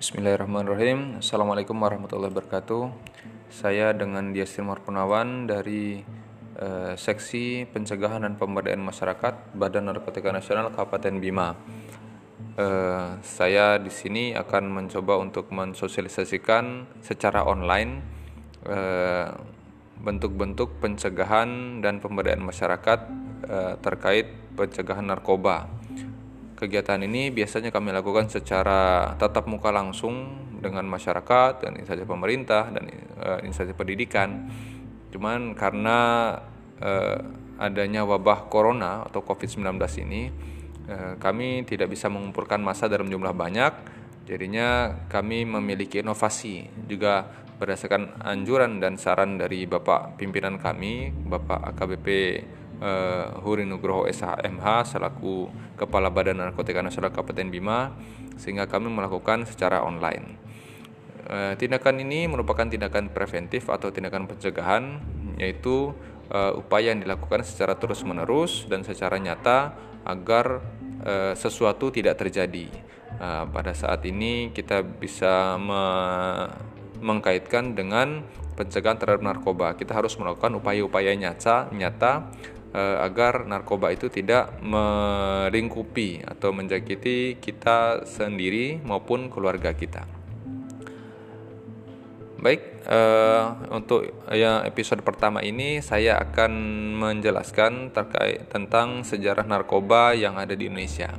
Bismillahirrahmanirrahim. Assalamualaikum warahmatullahi wabarakatuh. Saya dengan Dias Timar Ponawan dari Seksi Pencegahan dan Pemberdayaan Masyarakat Badan Narkotika Nasional Kabupaten Bima. Saya di sini akan mencoba untuk mensosialisasikan secara online bentuk-bentuk pencegahan dan pemberdayaan masyarakat terkait pencegahan narkoba. Kegiatan ini biasanya kami lakukan secara tatap muka langsung dengan masyarakat dan instansi pemerintah dan instansi pendidikan. Cuman karena adanya wabah corona atau COVID-19 ini, kami tidak bisa mengumpulkan massa dalam jumlah banyak. Jadinya kami memiliki inovasi juga berdasarkan anjuran dan saran dari Bapak pimpinan kami, Bapak AKBP Huri Nugroho SHMH selaku Kepala Badan Narkotika Nasional Kabupaten Bima, sehingga kami melakukan secara online. Tindakan ini merupakan tindakan preventif atau tindakan pencegahan, yaitu upaya yang dilakukan secara terus-menerus dan secara nyata agar sesuatu tidak terjadi. Pada saat ini kita bisa mengkaitkan dengan pencegahan terhadap narkoba. Kita harus melakukan upaya-upaya nyata agar narkoba itu tidak melingkupi atau menjangkiti kita sendiri maupun keluarga kita. Baik, untuk yang episode pertama ini saya akan menjelaskan terkait tentang sejarah narkoba yang ada di Indonesia.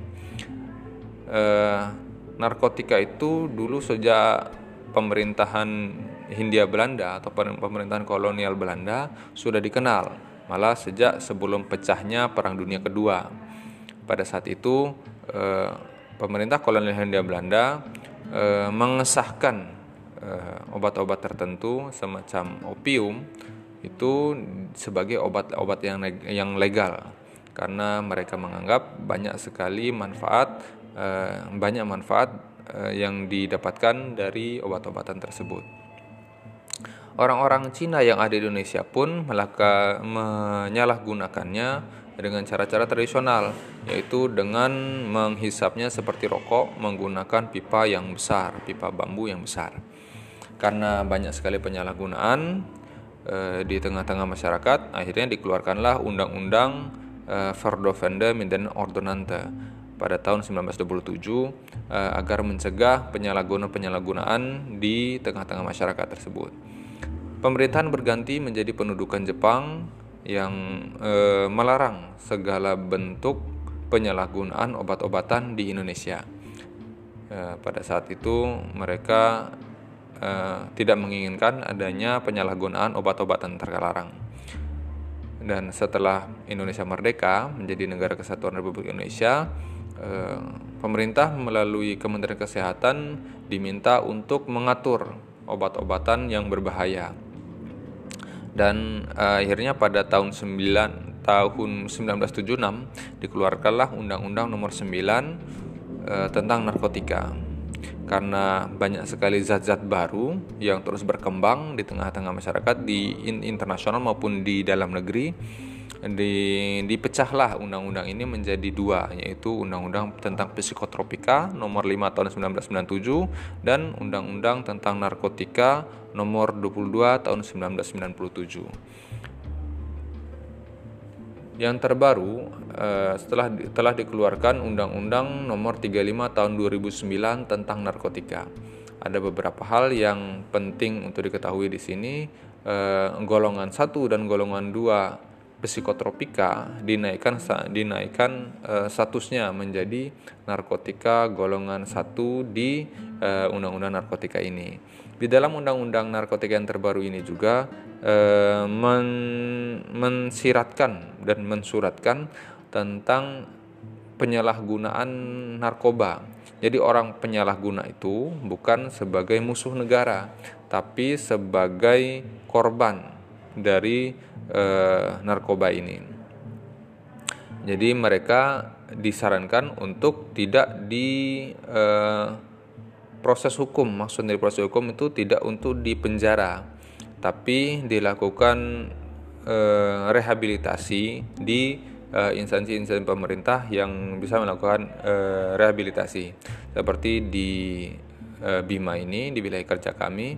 Narkotika itu dulu sejak pemerintahan Hindia Belanda atau pemerintahan kolonial Belanda sudah dikenal, malah sejak sebelum pecahnya Perang Dunia Kedua. Pada saat itu, pemerintah kolonial Hindia Belanda mengesahkan obat-obat tertentu semacam opium itu sebagai obat-obat yang legal, karena mereka menganggap banyak sekali manfaat, yang didapatkan dari obat-obatan tersebut. Orang-orang Cina yang ada di Indonesia pun menyalahgunakannya dengan cara-cara tradisional, yaitu dengan menghisapnya seperti rokok menggunakan pipa yang besar, pipa bambu yang besar. Karena banyak sekali penyalahgunaan di tengah-tengah masyarakat, akhirnya dikeluarkanlah Undang-Undang Verdovende Middelen Ordonnantie pada tahun 1927 agar mencegah penyalahgunaan di tengah-tengah masyarakat tersebut. Pemerintahan berganti menjadi pendudukan Jepang yang melarang segala bentuk penyalahgunaan obat-obatan di Indonesia. Pada saat itu mereka tidak menginginkan adanya penyalahgunaan obat-obatan terlarang. Dan setelah Indonesia merdeka menjadi Negara Kesatuan Republik Indonesia, pemerintah melalui Kementerian Kesehatan diminta untuk mengatur obat-obatan yang berbahaya. Dan akhirnya pada tahun 1976 dikeluarkanlah Undang-Undang Nomor 9 tentang narkotika. Karena banyak sekali zat-zat baru yang terus berkembang di tengah-tengah masyarakat di internasional maupun di dalam negeri, dipecahlah undang-undang ini menjadi dua, yaitu Undang-Undang tentang Psikotropika Nomor 5 Tahun 1997 dan Undang-Undang tentang Narkotika Nomor 22 Tahun 1997. Yang terbaru telah dikeluarkan Undang-Undang Nomor 35 Tahun 2009 tentang narkotika. Ada beberapa hal yang penting untuk diketahui di sini. Golongan 1 dan golongan 2 psikotropika dinaikkan statusnya menjadi narkotika golongan 1 di Undang-Undang Narkotika ini. Di dalam Undang-Undang Narkotika yang terbaru ini juga mensiratkan dan mensuratkan tentang penyalahgunaan narkoba. Jadi orang penyalahguna itu bukan sebagai musuh negara, tapi sebagai korban dari narkoba ini. Jadi mereka disarankan untuk tidak di proses hukum, maksud dari proses hukum itu tidak untuk dipenjara, tapi dilakukan rehabilitasi di instansi-instansi pemerintah yang bisa melakukan rehabilitasi, seperti di Bima ini, di wilayah kerja kami,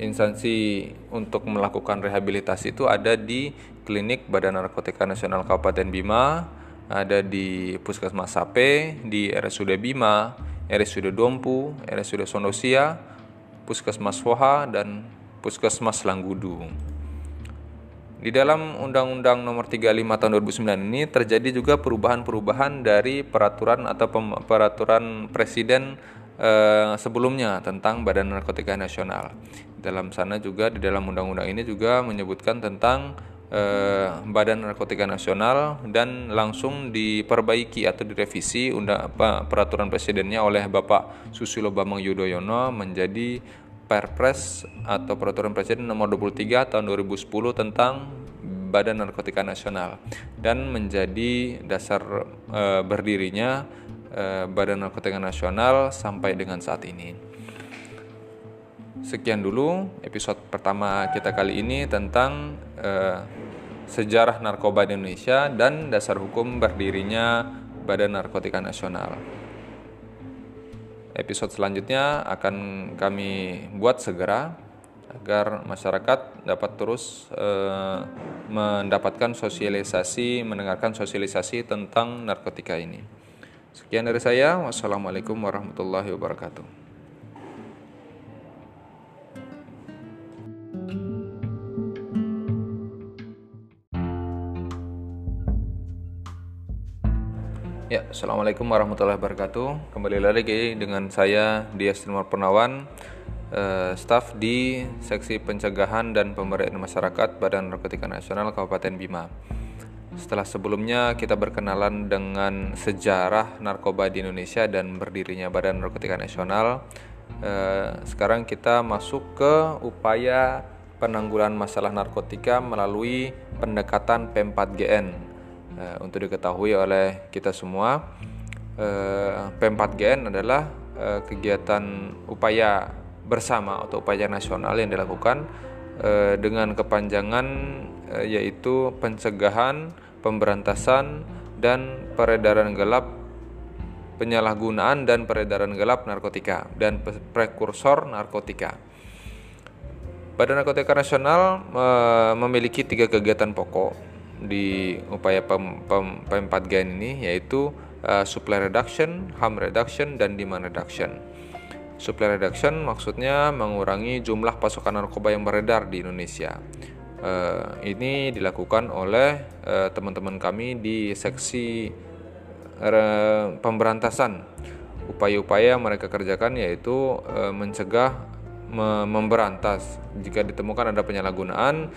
instansi untuk melakukan rehabilitasi itu ada di Klinik Badan Narkotika Nasional Kabupaten Bima, ada di Puskesmas Sape, di RSUD Bima, RSUD Dompu, RSUD Sondosia, Puskesmas Woha, dan Puskesmas Langgudu. Di dalam Undang-Undang Nomor 35 Tahun 2009 ini terjadi juga perubahan-perubahan dari peraturan atau peraturan Presiden sebelumnya tentang Badan Narkotika Nasional. Dalam sana juga, di dalam undang-undang ini juga menyebutkan tentang Badan Narkotika Nasional, dan langsung diperbaiki atau direvisi peraturan presidennya oleh Bapak Susilo Bambang Yudhoyono menjadi Perpres atau Peraturan Presiden Nomor 23 Tahun 2010 tentang Badan Narkotika Nasional, dan menjadi dasar berdirinya Badan Narkotika Nasional sampai dengan saat ini. Sekian dulu episode pertama kita kali ini tentang sejarah narkoba di Indonesia dan dasar hukum berdirinya Badan Narkotika Nasional. Episode selanjutnya akan kami buat segera agar masyarakat dapat terus mendapatkan sosialisasi, mendengarkan sosialisasi tentang narkotika ini. Sekian dari saya. Wassalamualaikum warahmatullahi wabarakatuh. Ya, assalamualaikum warahmatullahi wabarakatuh. Kembali lagi dengan saya Dias Timar Ponawan, staf di Seksi Pencegahan dan Pemberdayaan Masyarakat Badan Narkotika Nasional Kabupaten Bima. Setelah sebelumnya kita berkenalan dengan sejarah narkoba di Indonesia dan berdirinya Badan Narkotika Nasional, sekarang kita masuk ke upaya penanggulangan masalah narkotika melalui pendekatan P4GN. Untuk diketahui oleh kita semua, P4GN adalah kegiatan upaya bersama atau upaya nasional yang dilakukan dengan kepanjangan yaitu pencegahan, pemberantasan, dan peredaran gelap, penyalahgunaan dan peredaran gelap narkotika dan prekursor narkotika. Badan Narkotika Nasional memiliki 3 kegiatan pokok di upaya P4GN ini, yaitu supply reduction, harm reduction, dan demand reduction. Supply reduction maksudnya mengurangi jumlah pasokan narkoba yang beredar di Indonesia. Ini dilakukan oleh teman-teman kami di seksi pemberantasan. Upaya-upaya mereka kerjakan yaitu mencegah, memberantas. Jika ditemukan ada penyalahgunaan,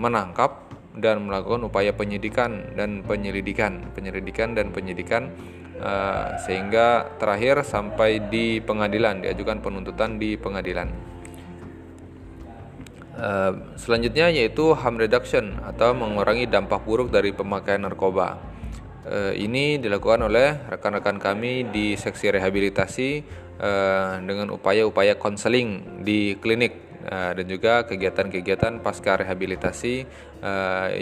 menangkap, dan melakukan upaya penyidikan dan penyelidikan, sehingga terakhir sampai di pengadilan, diajukan penuntutan di pengadilan. Selanjutnya yaitu harm reduction atau mengurangi dampak buruk dari pemakaian narkoba. Ini dilakukan oleh rekan-rekan kami di seksi rehabilitasi dengan upaya-upaya konseling di klinik. Dan juga kegiatan-kegiatan pasca rehabilitasi,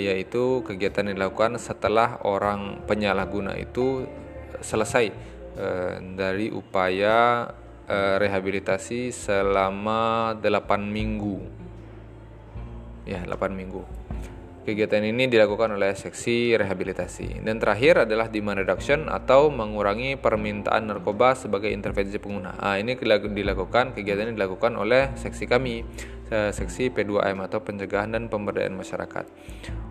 yaitu kegiatan yang dilakukan setelah orang penyalahguna itu selesai dari upaya rehabilitasi selama 8 minggu. Ya, 8 minggu. Kegiatan ini dilakukan oleh seksi rehabilitasi. Dan terakhir adalah demand reduction atau mengurangi permintaan narkoba sebagai intervensi pengguna. Ini kegiatan ini dilakukan oleh seksi kami, seksi P2M atau Pencegahan dan Pemberdayaan Masyarakat.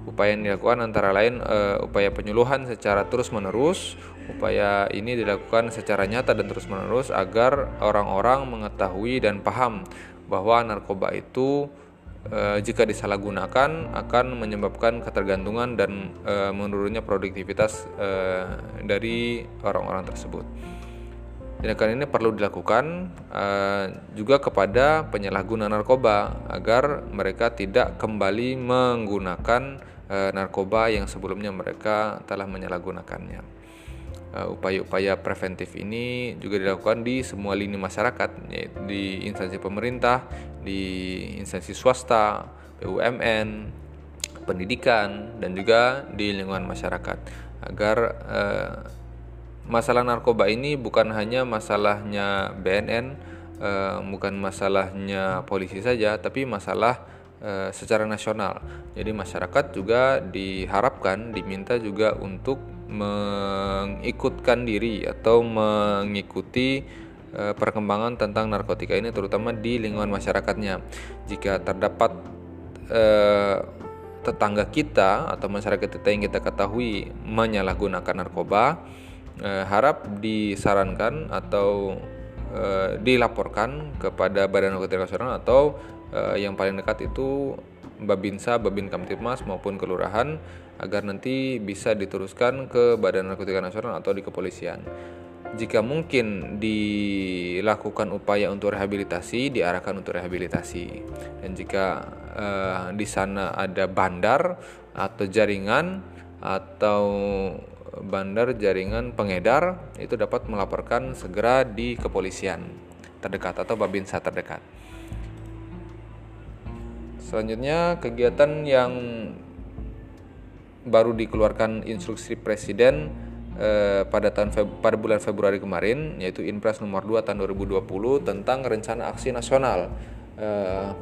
Upaya yang dilakukan antara lain upaya penyuluhan secara terus-menerus. Upaya ini dilakukan secara nyata dan terus-menerus agar orang-orang mengetahui dan paham bahwa narkoba itu jika disalahgunakan akan menyebabkan ketergantungan dan menurunnya produktivitas dari orang-orang tersebut. Tindakan ini perlu dilakukan juga kepada penyalahguna narkoba agar mereka tidak kembali menggunakan narkoba yang sebelumnya mereka telah menyalahgunakannya. Upaya-upaya preventif ini juga dilakukan di semua lini masyarakat, yaitu di instansi pemerintah, di instansi swasta, BUMN, pendidikan, dan juga di lingkungan masyarakat agar masalah narkoba ini bukan hanya masalahnya BNN, bukan masalahnya polisi saja, tapi masalah secara nasional. Jadi masyarakat juga diharapkan, diminta juga untuk mengikutkan diri atau mengikuti perkembangan tentang narkotika ini, terutama di lingkungan masyarakatnya. Jika terdapat tetangga kita atau masyarakat kita yang kita ketahui menyalahgunakan narkoba, harap disarankan atau dilaporkan kepada Badan Narkotika Nasional atau yang paling dekat itu Babinsa, Babin Kamtibmas maupun kelurahan, agar nanti bisa diteruskan ke Badan Narkotika Nasional atau di kepolisian. Jika mungkin dilakukan upaya untuk rehabilitasi, diarahkan untuk rehabilitasi. Dan jika di sana ada bandar atau jaringan pengedar, itu dapat melaporkan segera di kepolisian terdekat atau Babinsa terdekat. Selanjutnya, kegiatan yang baru dikeluarkan instruksi Presiden pada bulan Februari kemarin, yaitu Inpres nomor 2 tahun 2020 tentang rencana aksi nasional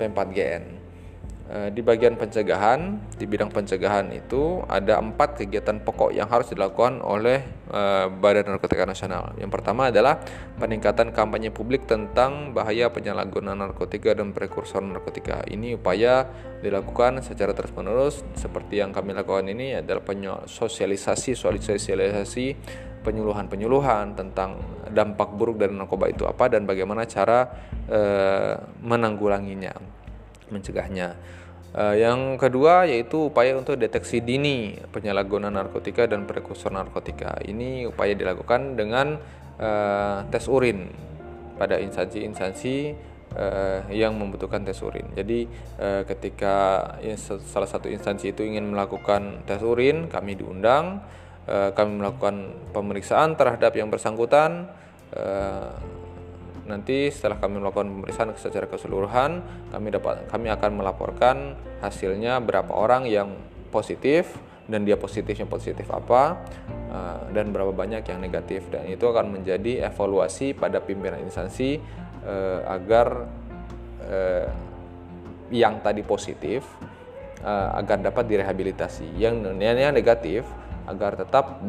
P4GN. Di bagian pencegahan, di bidang pencegahan itu ada 4 kegiatan pokok yang harus dilakukan oleh Badan Narkotika Nasional. Yang pertama adalah peningkatan kampanye publik tentang bahaya penyalahgunaan narkotika dan prekursor narkotika. Ini upaya dilakukan secara terus-menerus, seperti yang kami lakukan ini adalah sosialisasi, penyuluhan tentang dampak buruk dari narkoba itu apa dan bagaimana cara menanggulanginya, mencegahnya. Yang kedua yaitu upaya untuk deteksi dini penyalahgunaan narkotika dan prekursor narkotika. Ini upaya dilakukan dengan tes urin pada instansi-instansi yang membutuhkan tes urin. Jadi ketika salah satu instansi itu ingin melakukan tes urin, kami diundang, kami melakukan pemeriksaan terhadap yang bersangkutan. Nanti setelah kami melakukan pemeriksaan secara keseluruhan, kami akan melaporkan hasilnya berapa orang yang positif dan dia positif apa dan berapa banyak yang negatif, dan itu akan menjadi evaluasi pada pimpinan instansi agar yang tadi positif agar dapat direhabilitasi, yang negatif agar tetap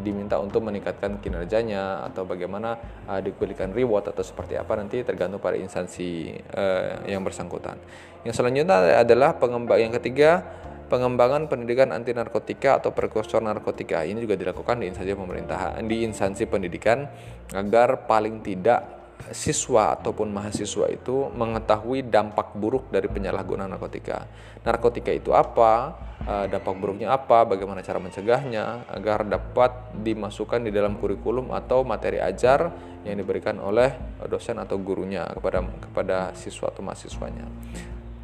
diminta untuk meningkatkan kinerjanya atau bagaimana diberikan reward atau seperti apa, nanti tergantung pada instansi yang bersangkutan. Yang selanjutnya adalah pengembangan pendidikan anti narkotika atau prekursor narkotika. Ini juga dilakukan di instansi pemerintahan, di instansi pendidikan, agar paling tidak siswa ataupun mahasiswa itu mengetahui dampak buruk dari penyalahgunaan narkotika. Narkotika itu apa? Dampak buruknya apa? Bagaimana cara mencegahnya? Agar dapat dimasukkan di dalam kurikulum atau materi ajar yang diberikan oleh dosen atau gurunya kepada siswa atau mahasiswanya.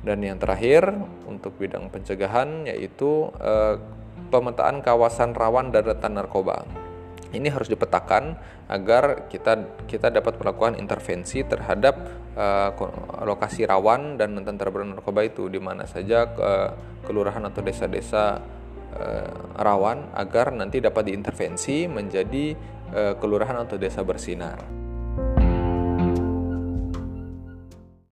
Dan yang terakhir untuk bidang pencegahan yaitu pemetaan kawasan rawan daratan narkoba. Ini harus dipetakan agar kita dapat melakukan intervensi terhadap lokasi rawan dan rentan terhadap narkoba itu, di mana saja kelurahan atau desa-desa rawan, agar nanti dapat diintervensi menjadi kelurahan atau desa bersinar.